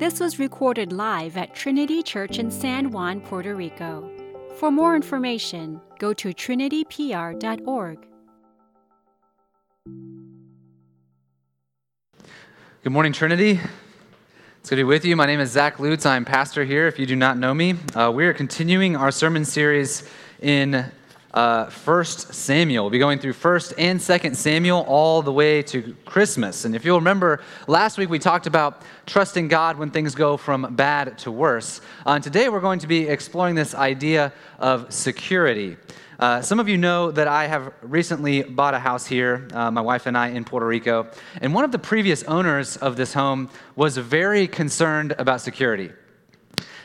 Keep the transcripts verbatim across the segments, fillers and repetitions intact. This was recorded live at Trinity Church in San Juan, Puerto Rico. For more information, go to trinity p r dot org. Good morning, Trinity. It's good to be with you. My name is Zach Lutz. I'm pastor here, if you do not know me. Uh, we are continuing our sermon series in uh, First Samuel. We'll be going through First and Second Samuel all the way to Christmas. And if you'll remember, last week we talked about trusting God when things go from bad to worse. Uh, and today we're going to be exploring this idea of security. Uh, some of you know that I have recently bought a house here, uh, my wife and I, in Puerto Rico. And one of the previous owners of this home was very concerned about security.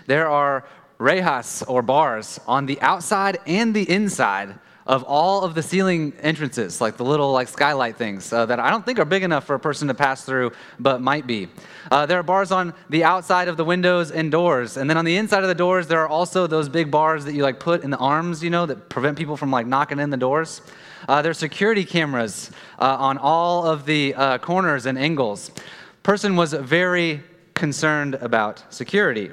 There are rejas, or bars, on the outside and the inside of all of the ceiling entrances, like the little like skylight things uh, that I don't think are big enough for a person to pass through, but might be. Uh, there are bars on the outside of the windows and doors. And then on the inside of the doors, there are also those big bars that you like put in the arms, you know, that prevent people from like knocking in the doors. Uh, there are security cameras uh, on all of the uh, corners and angles. Person was very concerned about security.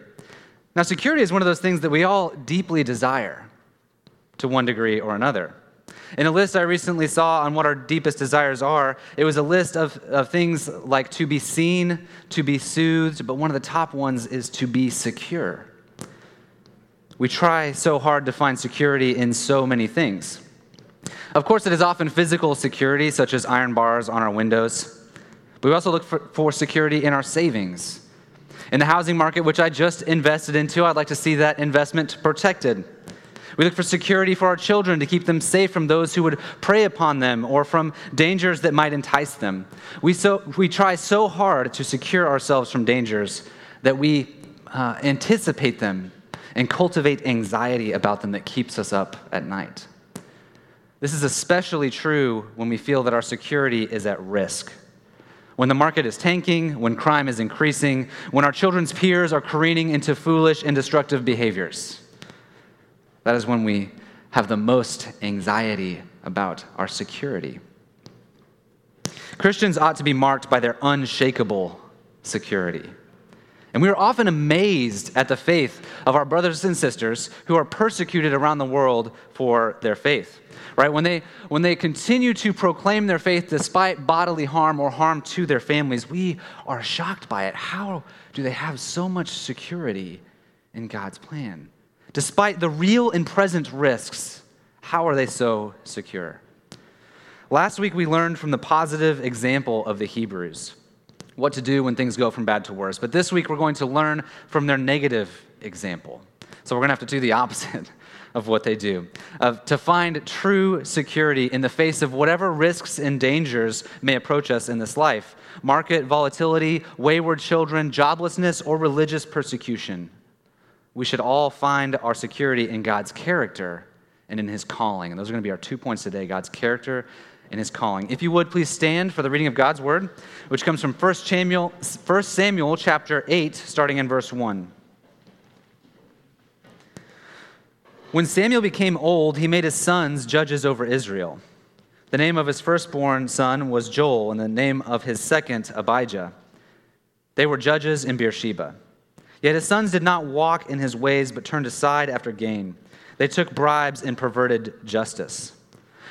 Now, security is one of those things that we all deeply desire, to one degree or another. In a list I recently saw on what our deepest desires are, it was a list of, of things like to be seen, to be soothed, but one of the top ones is to be secure. We try so hard to find security in so many things. Of course, it is often physical security, such as iron bars on our windows. But we also look for, for security in our savings. In the housing market, which I just invested into, I'd like to see that investment protected. We look for security for our children to keep them safe from those who would prey upon them or from dangers that might entice them. We so we try so hard to secure ourselves from dangers that we uh, anticipate them and cultivate anxiety about them that keeps us up at night. This is especially true when we feel that our security is at risk. When the market is tanking, when crime is increasing, when our children's peers are careening into foolish and destructive behaviors. That is when we have the most anxiety about our security. Christians ought to be marked by their unshakable security. And we are often amazed at the faith of our brothers and sisters who are persecuted around the world for their faith. Right? When they when they continue to proclaim their faith despite bodily harm or harm to their families, we are shocked by it. How do they have so much security in God's plan? Despite the real and present risks, how are they so secure? Last week, we learned from the positive example of the Hebrews what to do when things go from bad to worse. But this week, we're going to learn from their negative example. So we're going to have to do the opposite of what they do, of to find true security in the face of whatever risks and dangers may approach us in this life: market volatility, wayward children, joblessness, or religious persecution. We should all find our security in God's character and in His calling. And those are going to be our two points today, God's character and His calling. If you would, please stand for the reading of God's Word, which comes from First Samuel, First Samuel chapter eight, starting in verse one. When Samuel became old, he made his sons judges over Israel. The name of his firstborn son was Joel, and the name of his second, Abijah. They were judges in Beersheba. Yet his sons did not walk in his ways, but turned aside after gain. They took bribes and perverted justice.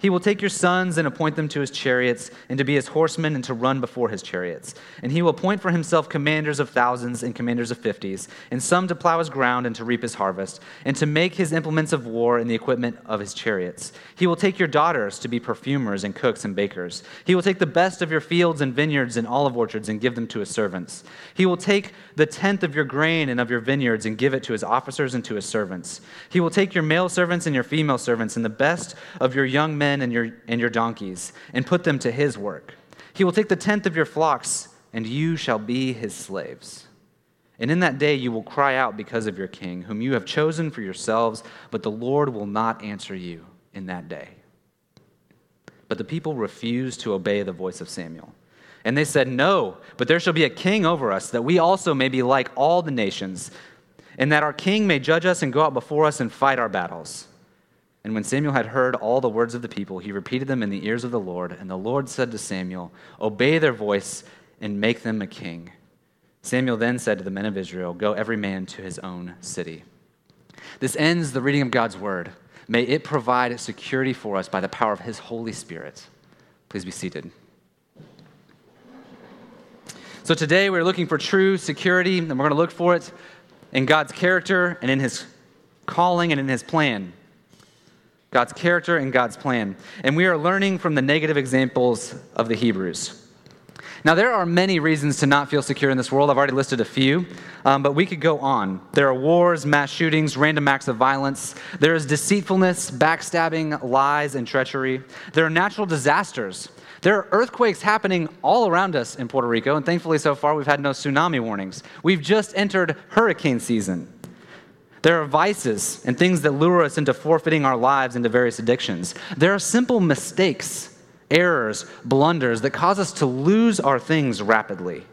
He will take your sons and appoint them to his chariots, and to be his horsemen, and to run before his chariots. And he will appoint for himself commanders of thousands and commanders of fifties, and some to plow his ground and to reap his harvest, and to make his implements of war and the equipment of his chariots. He will take your daughters to be perfumers and cooks and bakers. He will take the best of your fields and vineyards and olive orchards and give them to his servants. He will take the tenth of your grain and of your vineyards and give it to his officers and to his servants. He will take your male servants and your female servants and the best of your young men and your and your donkeys, and put them to his work. He will take the tenth of your flocks, and you shall be his slaves. And in that day you will cry out because of your king, whom you have chosen for yourselves, but the Lord will not answer you in that day. But the people refused to obey the voice of Samuel. And they said, "No, but there shall be a king over us, that we also may be like all the nations, and that our king may judge us and go out before us and fight our battles." And when Samuel had heard all the words of the people, he repeated them in the ears of the Lord. And the Lord said to Samuel, "Obey their voice and make them a king." Samuel then said to the men of Israel, "Go every man to his own city." This ends the reading of God's word. May it provide security for us by the power of his Holy Spirit. Please be seated. So today we're looking for true security, and we're going to look for it in God's character and in his calling and in his plan. God's character and God's plan. And we are learning from the negative examples of the Hebrews. Now, there are many reasons to not feel secure in this world. I've already listed a few, um, but we could go on. There are wars, mass shootings, random acts of violence. There is deceitfulness, backstabbing, lies, and treachery. There are natural disasters. There are earthquakes happening all around us in Puerto Rico, and thankfully so far we've had no tsunami warnings. We've just entered hurricane season. There are vices and things that lure us into forfeiting our lives into various addictions. There are simple mistakes, errors, blunders that cause us to lose our things rapidly.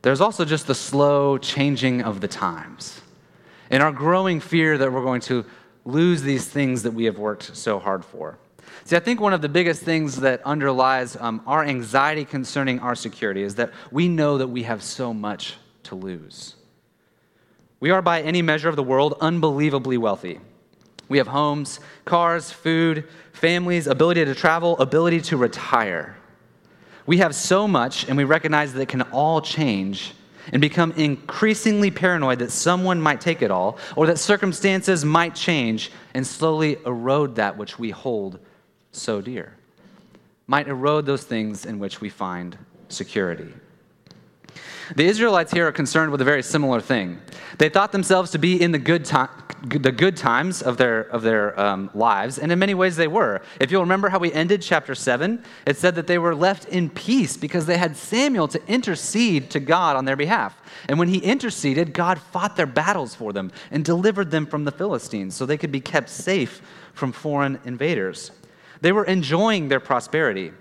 There's also just the slow changing of the times and our growing fear that we're going to lose these things that we have worked so hard for. See, I think one of the biggest things that underlies um, our anxiety concerning our security is that we know that we have so much to lose. We are, by any measure of the world, unbelievably wealthy. We have homes, cars, food, families, ability to travel, ability to retire. We have so much, and we recognize that it can all change and become increasingly paranoid that someone might take it all or that circumstances might change and slowly erode that which we hold so dear, might erode those things in which we find security. The Israelites here are concerned with a very similar thing. They thought themselves to be in the good time, the good times of their of their um, lives, and in many ways they were. If you'll remember how we ended chapter seven, it said that they were left in peace because they had Samuel to intercede to God on their behalf. And when he interceded, God fought their battles for them and delivered them from the Philistines so they could be kept safe from foreign invaders. They were enjoying their prosperity,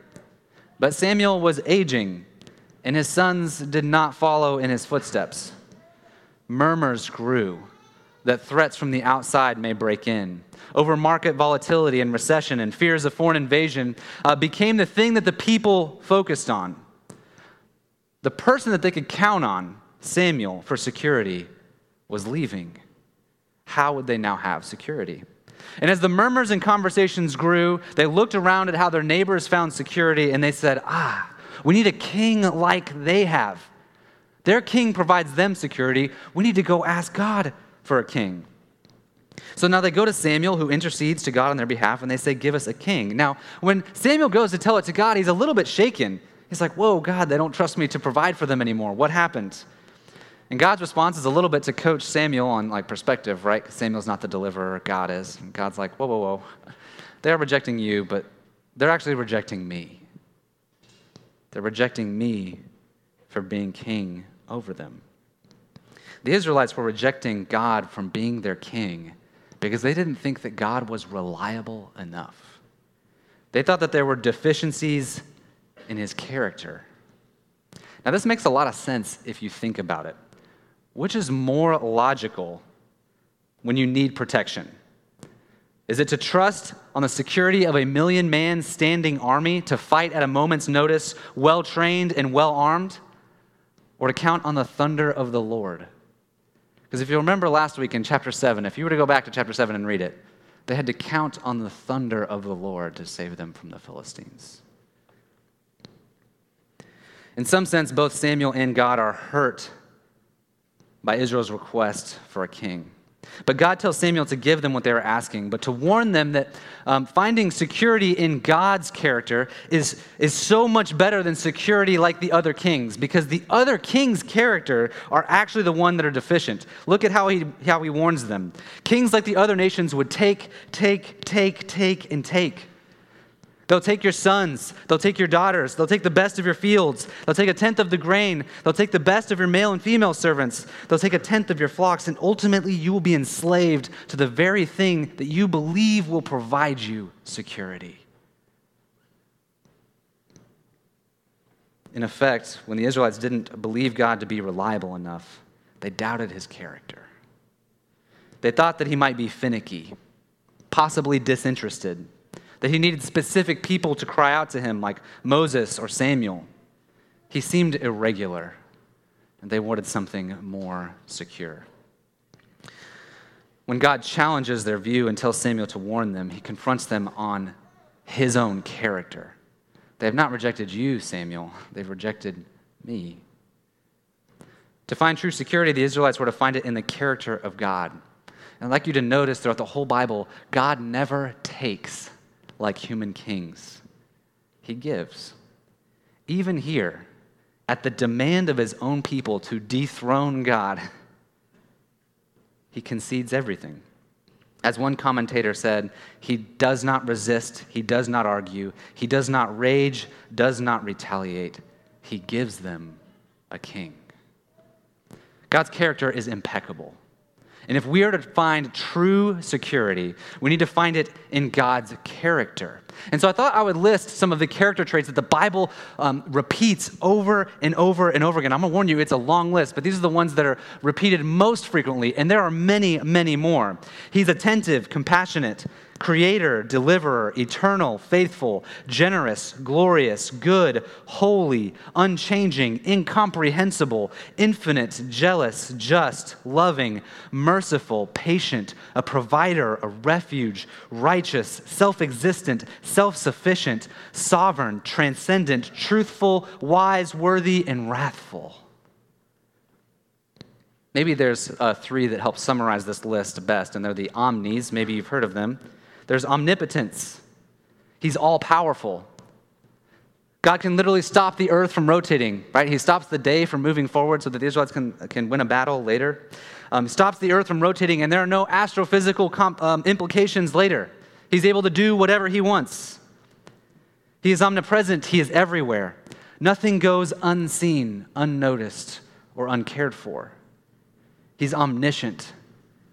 but Samuel was aging, and his sons did not follow in his footsteps. Murmurs grew that threats from the outside may break in. Over market volatility and recession and fears of foreign invasion uh, became the thing that the people focused on. The person that they could count on, Samuel, for security, was leaving. How would they now have security? And as the murmurs and conversations grew, they looked around at how their neighbors found security, and they said, ah, we need a king like they have. Their king provides them security. We need to go ask God for a king. So now they go to Samuel, who intercedes to God on their behalf, and they say, give us a king. Now, when Samuel goes to tell it to God, he's a little bit shaken. He's like, whoa, God, they don't trust me to provide for them anymore. What happened? And God's response is a little bit to coach Samuel on like perspective, right? Because Samuel's not the deliverer, God is. And God's like, whoa, whoa, whoa. They are rejecting you, but they're actually rejecting me. They're rejecting me for being king over them. The Israelites were rejecting God from being their king because they didn't think that God was reliable enough. They thought that there were deficiencies in his character. Now, this makes a lot of sense if you think about it. Which is more logical when you need protection? Is it to trust on the security of a million-man standing army to fight at a moment's notice, well-trained and well-armed, or to count on the thunder of the Lord? Because if you remember last week in chapter seven, if you were to go back to chapter seven and read it, They had to count on the thunder of the Lord to save them from the Philistines. In some sense, both Samuel and God are hurt by Israel's request for a king. But God tells Samuel to give them what they were asking, but to warn them that um, finding security in God's character is, is so much better than security like the other kings, because the other kings' character are actually the one that are deficient. Look at how he, how he warns them. Kings like the other nations would take, take, take, take, and take. They'll take your sons. They'll take your daughters. They'll take the best of your fields. They'll take a tenth of the grain. They'll take the best of your male and female servants. They'll take a tenth of your flocks, and ultimately you will be enslaved to the very thing that you believe will provide you security. In effect, when the Israelites didn't believe God to be reliable enough, they doubted his character. They thought that he might be finicky, possibly disinterested, that he needed specific people to cry out to him, like Moses or Samuel. He seemed irregular, and they wanted something more secure. When God challenges their view and tells Samuel to warn them, he confronts them on his own character. They have not rejected you, Samuel. They've rejected me. To find true security, the Israelites were to find it in the character of God. And I'd like you to notice throughout the whole Bible, God never takes like human kings. He gives. Even here, at the demand of his own people to dethrone God, he concedes everything. As one commentator said, he does not resist, he does not argue, he does not rage, does not retaliate. He gives them a king. God's character is impeccable. And if we are to find true security, we need to find it in God's character. And so I thought I would list some of the character traits that the Bible um, repeats over and over and over again. I'm going to warn you, it's a long list, but these are the ones that are repeated most frequently, and there are many, many more. He's attentive, compassionate, creator, deliverer, eternal, faithful, generous, glorious, good, holy, unchanging, incomprehensible, infinite, jealous, just, loving, merciful, patient, a provider, a refuge, righteous, self-existent, self-sufficient, sovereign, transcendent, truthful, wise, worthy, and wrathful. Maybe there's uh, three that help summarize this list best, and they're the omnis. Maybe you've heard of them. There's omnipotence. He's all-powerful. God can literally stop the earth from rotating, right? He stops the day from moving forward so that the Israelites can, can win a battle later. Um, stops the earth from rotating, and there are no astrophysical comp, um, implications later. He's able to do whatever he wants. He is omnipresent. He is everywhere. Nothing goes unseen, unnoticed, or uncared for. He's omniscient.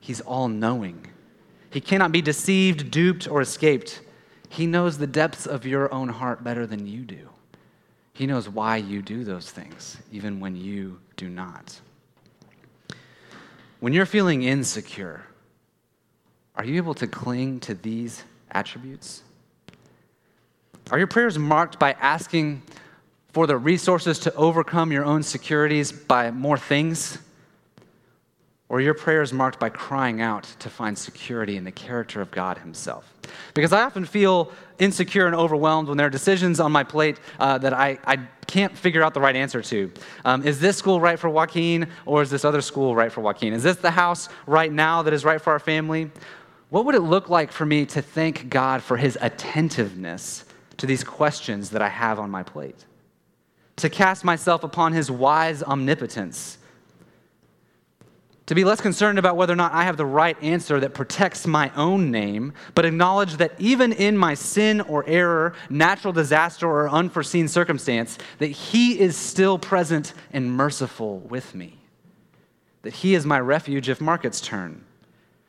He's all-knowing. He cannot be deceived, duped, or escaped. He knows the depths of your own heart better than you do. He knows why you do those things, even when you do not. When you're feeling insecure, are you able to cling to these attributes? Are your prayers marked by asking for the resources to overcome your own securities by more things? Or your prayer is marked by crying out to find security in the character of God himself? Because I often feel insecure and overwhelmed when there are decisions on my plate uh, that I, I can't figure out the right answer to. Um, is this school right for Joaquin, or is this other school right for Joaquin? Is this the house right now that is right for our family? What would it look like for me to thank God for his attentiveness to these questions that I have on my plate? To cast myself upon his wise omnipotence? To be less concerned about whether or not I have the right answer that protects my own name, but acknowledge that even in my sin or error, natural disaster or unforeseen circumstance, that he is still present and merciful with me. That he is my refuge if markets turn.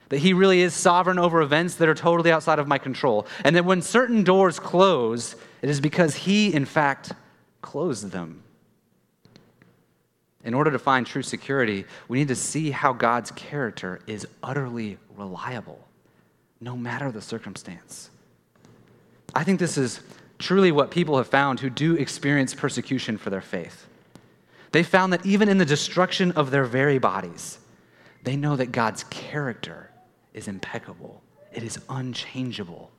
That he really is sovereign over events that are totally outside of my control. And that when certain doors close, it is because he, in fact, closed them. In order to find true security, we need to see how God's character is utterly reliable, no matter the circumstance. I think this is truly what people have found who do experience persecution for their faith. They found that even in the destruction of their very bodies, they know that God's character is impeccable it is unchangeable,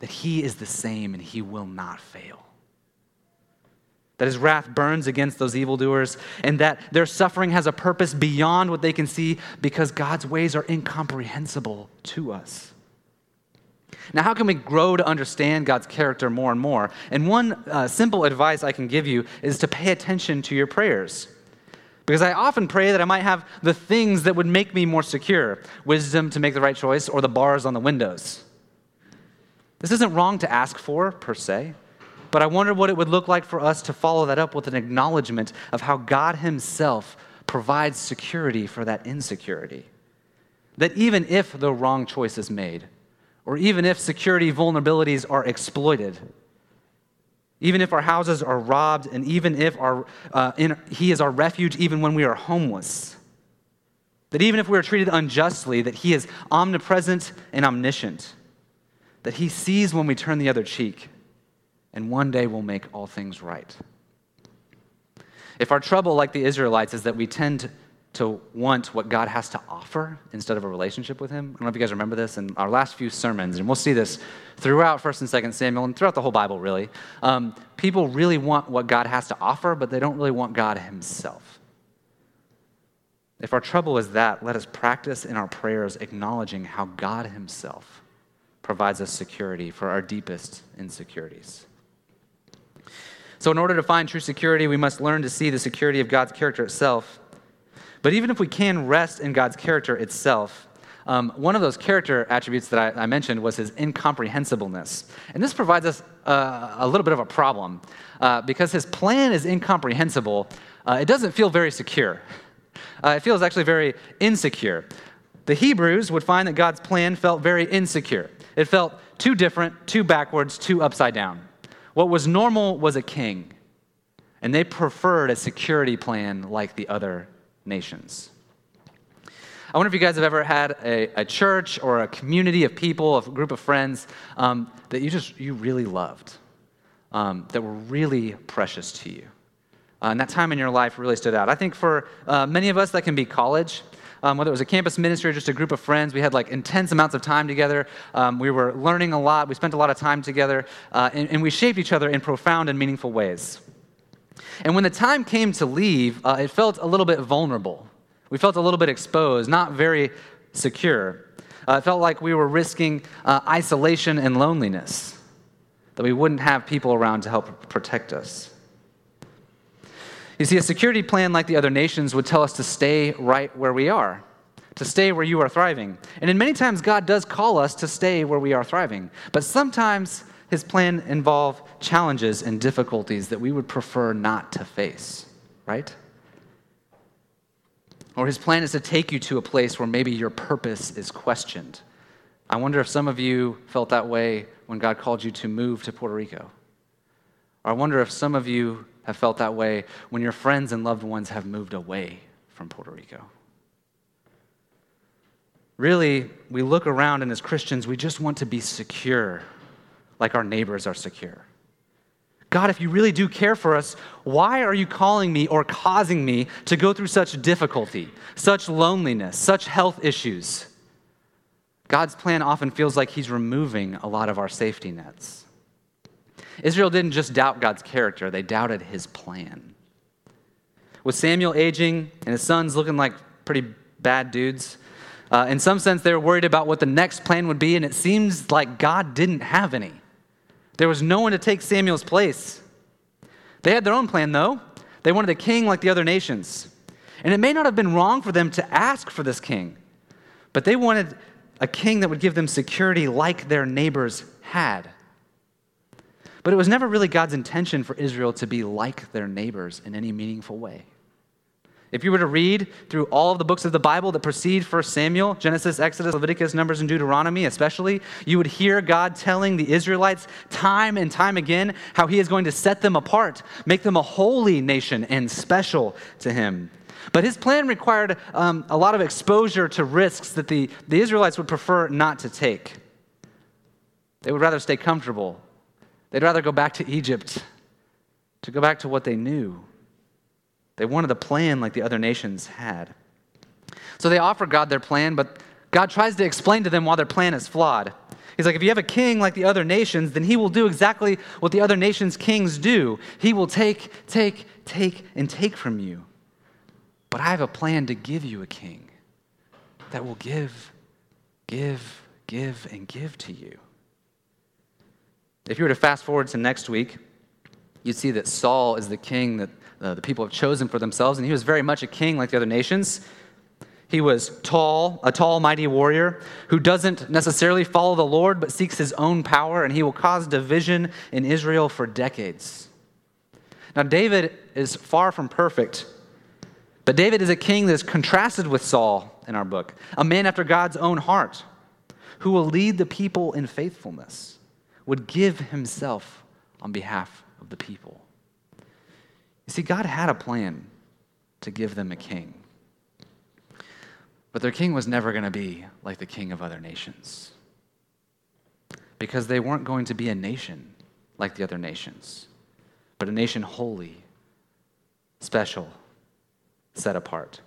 that he is the same and he will not fail, that his wrath burns against those evildoers, and that their suffering has a purpose beyond what they can see because God's ways are incomprehensible to us. Now, how can we grow to understand God's character more and more? And one uh, simple advice I can give you is to pay attention to your prayers. Because I often pray that I might have the things that would make me more secure, wisdom to make the right choice, or the bars on the windows. This isn't wrong to ask for, per se, but I wonder what it would look like for us to follow that up with an acknowledgement of how God himself provides security for that insecurity. That even if the wrong choice is made, or even if security vulnerabilities are exploited, even if our houses are robbed, and even if our, uh, in, he is our refuge even when we are homeless, that even if we are treated unjustly, that he is omnipresent and omniscient, that he sees when we turn the other cheek, and one day will make all things right. If our trouble, like the Israelites, is that we tend to want what God has to offer instead of a relationship with him, I don't know if you guys remember this in our last few sermons, and we'll see this throughout First and Second Samuel and throughout the whole Bible, really. Um, people really want what God has to offer, but they don't really want God himself. If our trouble is that, let us practice in our prayers acknowledging how God himself provides us security for our deepest insecurities. So in order to find true security, we must learn to see the security of God's character itself. But even if we can rest in God's character itself, um, one of those character attributes that I, I mentioned was his incomprehensibleness. And this provides us uh, a little bit of a problem. Uh, because his plan is incomprehensible, uh, it doesn't feel very secure. Uh, it feels actually very insecure. The Hebrews would find that God's plan felt very insecure. It felt too different, too backwards, too upside down. What was normal was a king, and they preferred a security plan like the other nations. I wonder if you guys have ever had a, a church or a community of people, a group of friends um, that you just, you really loved, um, that were really precious to you. Uh, and that time in your life really stood out. I think for uh, many of us, that can be college. Um, whether it was a campus ministry or just a group of friends, we had like intense amounts of time together. Um, we were learning a lot. We spent a lot of time together, uh, and, and we shaped each other in profound and meaningful ways. And when the time came to leave, uh, it felt a little bit vulnerable. We felt a little bit exposed, not very secure. Uh, it felt like we were risking uh, isolation and loneliness, that we wouldn't have people around to help protect us. You see, a security plan like the other nations would tell us to stay right where we are, to stay where you are thriving. And in many times, God does call us to stay where we are thriving. But sometimes his plan involves challenges and difficulties that we would prefer not to face, right? Or his plan is to take you to a place where maybe your purpose is questioned. I wonder if some of you felt that way when God called you to move to Puerto Rico. Or I wonder if some of you have felt that way when your friends and loved ones have moved away from Puerto Rico. Really, we look around and as Christians, we just want to be secure like our neighbors are secure. God, if you really do care for us, why are you calling me or causing me to go through such difficulty, such loneliness, such health issues? God's plan often feels like he's removing a lot of our safety nets. Israel didn't just doubt God's character, they doubted his plan. With Samuel aging and his sons looking like pretty bad dudes, uh, in some sense they were worried about what the next plan would be, and it seems like God didn't have any. There was no one to take Samuel's place. They had their own plan, though. They wanted a king like the other nations. And it may not have been wrong for them to ask for this king, but they wanted a king that would give them security like their neighbors had. But it was never really God's intention for Israel to be like their neighbors in any meaningful way. If you were to read through all of the books of the Bible that precede First Samuel, Genesis, Exodus, Leviticus, Numbers, and Deuteronomy especially, you would hear God telling the Israelites time and time again how he is going to set them apart, make them a holy nation and special to him. But his plan required um, a lot of exposure to risks that the, the Israelites would prefer not to take. They would rather stay comfortable. They'd rather go back to Egypt, to go back to what they knew. They wanted a plan like the other nations had. So they offer God their plan, but God tries to explain to them why their plan is flawed. He's like, if you have a king like the other nations, then he will do exactly what the other nations' kings do. He will take, take, take, and take from you. But I have a plan to give you a king that will give, give, give, and give to you. If you were to fast forward to next week, you'd see that Saul is the king that uh, the people have chosen for themselves, and he was very much a king like the other nations. He was tall, a tall, mighty warrior who doesn't necessarily follow the Lord, but seeks his own power, and he will cause division in Israel for decades. Now, David is far from perfect, but David is a king that is contrasted with Saul in our book, a man after God's own heart, who will lead the people in faithfulness, would give himself on behalf of the people. You see, God had a plan to give them a king. But their king was never going to be like the king of other nations, because they weren't going to be a nation like the other nations, but a nation holy, special, set apart.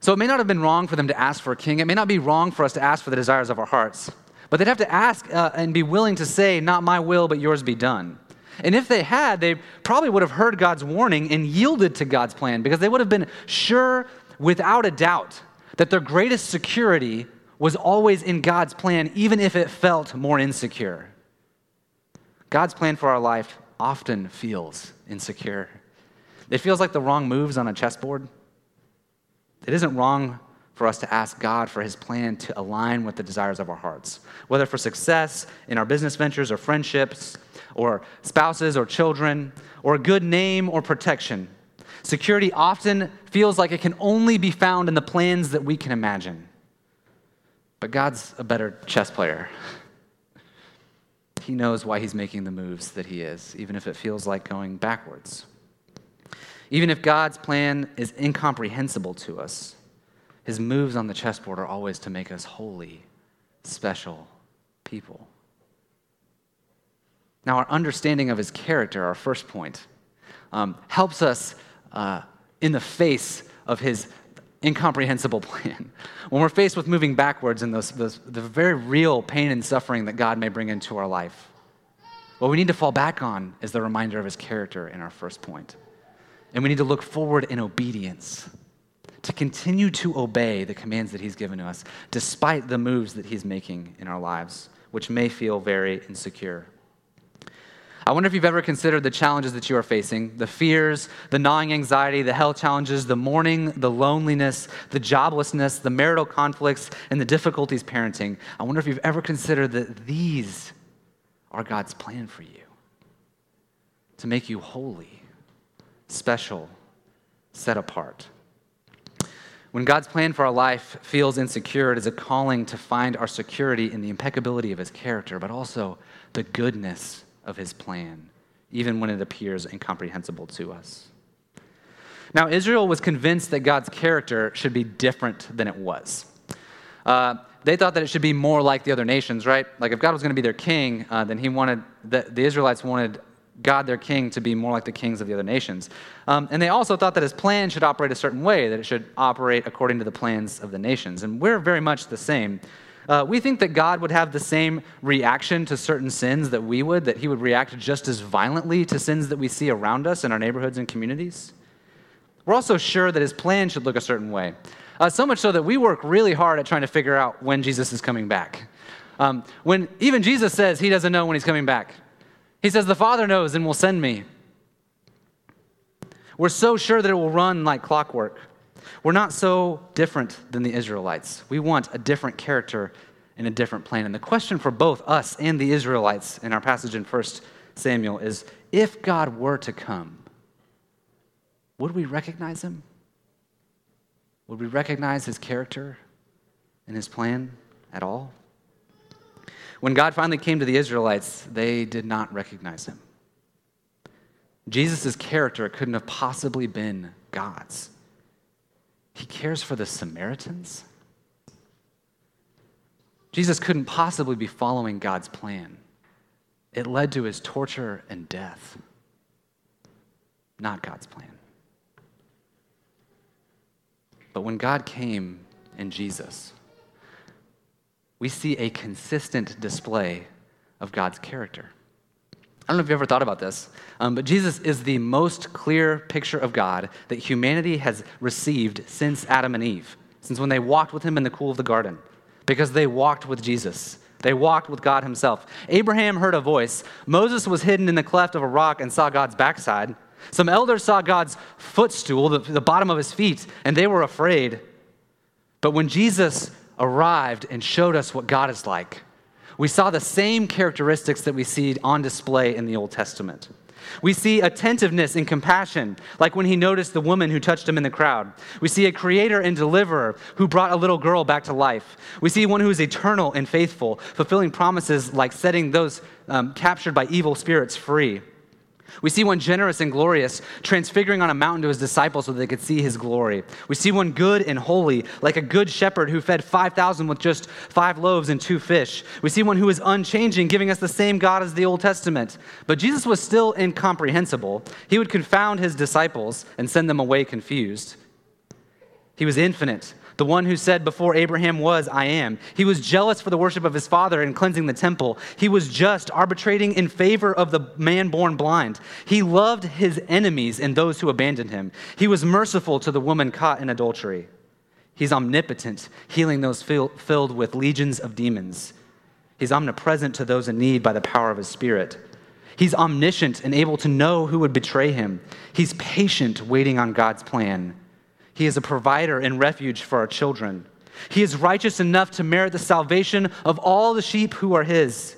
So it may not have been wrong for them to ask for a king. It may not be wrong for us to ask for the desires of our hearts, but they'd have to ask uh, and be willing to say, not my will, but yours be done. And if they had, they probably would have heard God's warning and yielded to God's plan, because they would have been sure without a doubt that their greatest security was always in God's plan, even if it felt more insecure. God's plan for our life often feels insecure. It feels like the wrong moves on a chessboard. It isn't wrong for us to ask God for his plan to align with the desires of our hearts, whether for success in our business ventures or friendships or spouses or children or a good name or protection. Security often feels like it can only be found in the plans that we can imagine. But God's a better chess player. He knows why he's making the moves that he is, even if it feels like going backwards. Even if God's plan is incomprehensible to us, his moves on the chessboard are always to make us holy, special people. Now, our understanding of his character, our first point, um, helps us Uh, in the face of his incomprehensible plan. When we're faced with moving backwards and those, those, the very real pain and suffering that God may bring into our life, what we need to fall back on is the reminder of his character in our first point. And we need to look forward in obedience, to continue to obey the commands that he's given to us, despite the moves that he's making in our lives, which may feel very insecure. I wonder if you've ever considered the challenges that you are facing, the fears, the gnawing anxiety, the health challenges, the mourning, the loneliness, the joblessness, the marital conflicts, and the difficulties parenting. I wonder if you've ever considered that these are God's plan for you, to make you holy, special, set apart. When God's plan for our life feels insecure, it is a calling to find our security in the impeccability of his character, but also the goodness of his plan, even when it appears incomprehensible to us. Now, Israel was convinced that God's character should be different than it was. Uh, they thought that it should be more like the other nations, right? Like if God was going to be their king, uh, then he wanted, the, the Israelites wanted God, their king, to be more like the kings of the other nations. Um, and they also thought that his plan should operate a certain way, that it should operate according to the plans of the nations. And we're very much the same. Uh, we think that God would have the same reaction to certain sins that we would, that he would react just as violently to sins that we see around us in our neighborhoods and communities. We're also sure that his plan should look a certain way, uh, so much so that we work really hard at trying to figure out when Jesus is coming back. Um, when even Jesus says he doesn't know when he's coming back. He says, the Father knows and will send me. We're so sure that it will run like clockwork. We're not so different than the Israelites. We want a different character and a different plan. And the question for both us and the Israelites in our passage in First Samuel is, if God were to come, would we recognize him? Would we recognize his character and his plan at all? When God finally came to the Israelites, they did not recognize him. Jesus' character couldn't have possibly been God's. He cares for the Samaritans? Jesus couldn't possibly be following God's plan. It led to his torture and death. Not God's plan. But when God came in Jesus, we see a consistent display of God's character. I don't know if you've ever thought about this, um, but Jesus is the most clear picture of God that humanity has received since Adam and Eve, since when they walked with him in the cool of the garden, because they walked with Jesus. They walked with God himself. Abraham heard a voice. Moses was hidden in the cleft of a rock and saw God's backside. Some elders saw God's footstool, the, the bottom of his feet, and they were afraid. But when Jesus arrived and showed us what God is like, we saw the same characteristics that we see on display in the Old Testament. We see attentiveness and compassion, like when he noticed the woman who touched him in the crowd. We see a creator and deliverer who brought a little girl back to life. We see one who is eternal and faithful, fulfilling promises like setting those um, captured by evil spirits free. We see one generous and glorious, transfiguring on a mountain to his disciples so they could see his glory. We see one good and holy, like a good shepherd who fed five thousand with just five loaves and two fish. We see one who is unchanging, giving us the same God as the Old Testament. But Jesus was still incomprehensible. He would confound his disciples and send them away confused. He was infinite, the one who said before Abraham was, I am. He was jealous for the worship of his father and cleansing the temple. He was just, arbitrating in favor of the man born blind. He loved his enemies and those who abandoned him. He was merciful to the woman caught in adultery. He's omnipotent, healing those filled with legions of demons. He's omnipresent to those in need by the power of his spirit. He's omniscient and able to know who would betray him. He's patient, waiting on God's plan. He is a provider and refuge for our children. He is righteous enough to merit the salvation of all the sheep who are his.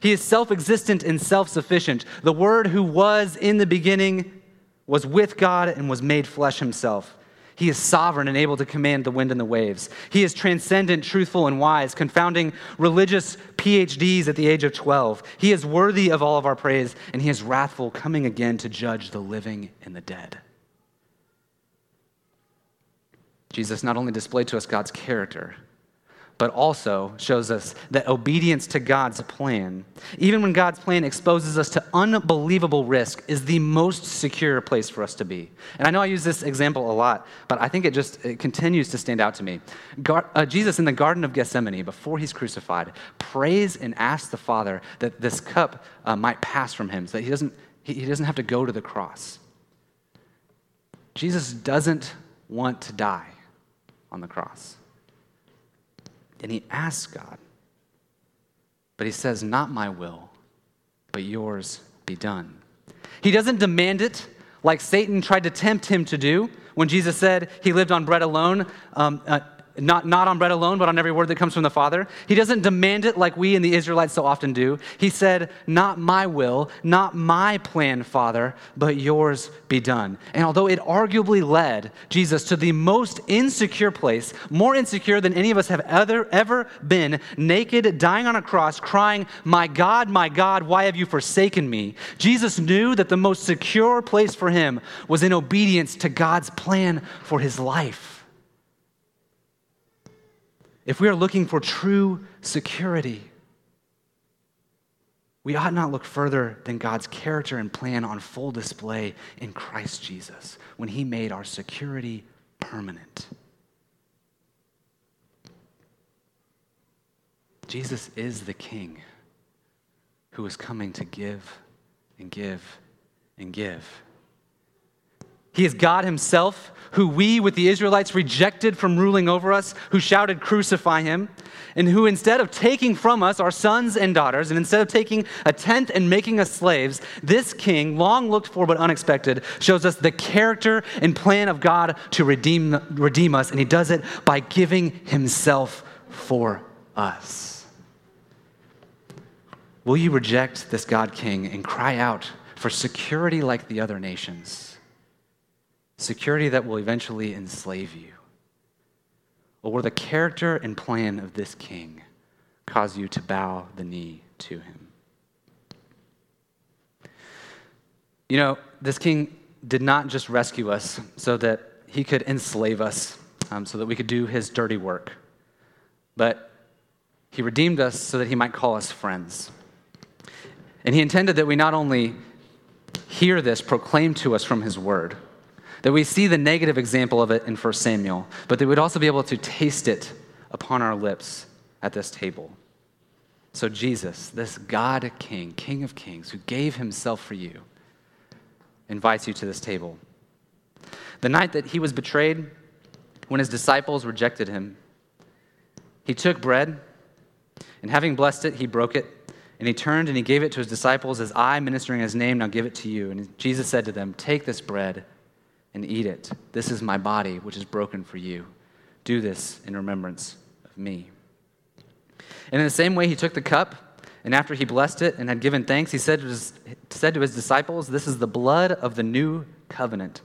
He is self-existent and self-sufficient. The Word who was in the beginning was with God and was made flesh himself. He is sovereign and able to command the wind and the waves. He is transcendent, truthful, and wise, confounding religious P H Ds at the age of twelve. He is worthy of all of our praise, and he is wrathful, coming again to judge the living and the dead. Jesus not only displayed to us God's character, but also shows us that obedience to God's plan, even when God's plan exposes us to unbelievable risk, is the most secure place for us to be. And I know I use this example a lot, but I think it just it continues to stand out to me. Gar- uh, Jesus in the Garden of Gethsemane, before he's crucified, prays and asks the Father that this cup uh, might pass from him, so that he doesn't he, he doesn't have to go to the cross. Jesus doesn't want to die on the cross. And he asks God, but he says, not my will, but yours be done. He doesn't demand it like Satan tried to tempt him to do when Jesus said he lived on bread alone, um, uh, not, not on bread alone, but on every word that comes from the Father. He doesn't demand it like we and the Israelites so often do. He said, not my will, not my plan, Father, but yours be done. And although it arguably led Jesus to the most insecure place, more insecure than any of us have ever, ever been, naked, dying on a cross, crying, my God, my God, why have you forsaken me? Jesus knew that the most secure place for him was in obedience to God's plan for his life. If we are looking for true security, we ought not look further than God's character and plan on full display in Christ Jesus when he made our security permanent. Jesus is the King who is coming to give and give and give. He is God himself, who we with the Israelites rejected from ruling over us, who shouted, crucify him, and who instead of taking from us our sons and daughters, and instead of taking a tenth and making us slaves, this King, long looked for but unexpected, shows us the character and plan of God to redeem, redeem us, and he does it by giving himself for us. Will you reject this God King and cry out for security like the other nations? Security that will eventually enslave you? Or will the character and plan of this King cause you to bow the knee to him? You know, this King did not just rescue us so that he could enslave us, um, so that we could do his dirty work, but he redeemed us so that he might call us friends. And he intended that we not only hear this proclaimed to us from his word, that we see the negative example of it in First Samuel, but that we would also be able to taste it upon our lips at this table. So Jesus, this God King, King of Kings, who gave himself for you, invites you to this table. The night that he was betrayed, when his disciples rejected him, he took bread, and having blessed it, he broke it, and he turned and he gave it to his disciples as I, ministering in his name, now give it to you. And Jesus said to them, take this bread and eat it. This is my body, which is broken for you. Do this in remembrance of me. And in the same way, he took the cup, and after he blessed it and had given thanks, he said to his, said to his disciples, this is the blood of the new covenant,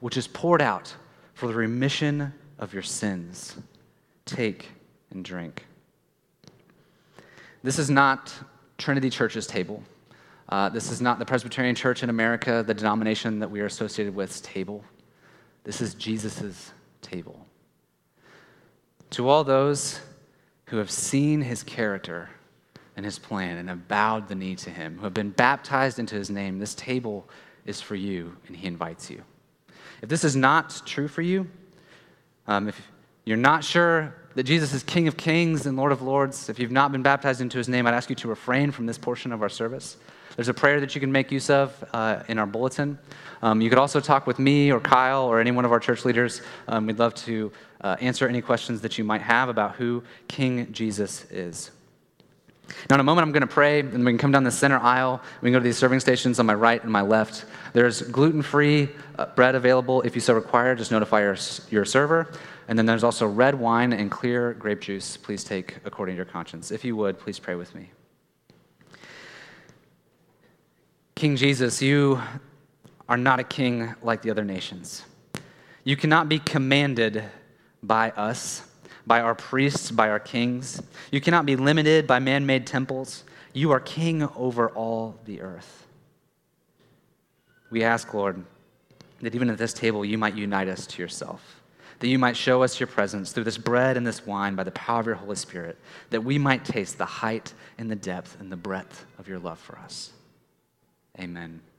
which is poured out for the remission of your sins. Take and drink. This is not Trinity Church's table. Uh, this is not the Presbyterian Church in America, the denomination that we are associated with's table. This is Jesus's table. To all those who have seen his character and his plan and have bowed the knee to him, who have been baptized into his name, this table is for you, and he invites you. If this is not true for you, um, if you're not sure that Jesus is King of Kings and Lord of Lords, if you've not been baptized into his name, I'd ask you to refrain from this portion of our service. There's a prayer that you can make use of uh, in our bulletin. Um, you could also talk with me or Kyle or any one of our church leaders. Um, we'd love to uh, answer any questions that you might have about who King Jesus is. Now, in a moment, I'm going to pray, and we can come down the center aisle. We can go to these serving stations on my right and my left. There's gluten-free uh, bread available. If you so require, just notify your, your server. And then there's also red wine and clear grape juice. Please take according to your conscience. If you would, please pray with me. King Jesus, you are not a king like the other nations. You cannot be commanded by us, by our priests, by our kings. You cannot be limited by man-made temples. You are king over all the earth. We ask, Lord, that even at this table you might unite us to yourself, that you might show us your presence through this bread and this wine by the power of your Holy Spirit, that we might taste the height and the depth and the breadth of your love for us. Amen.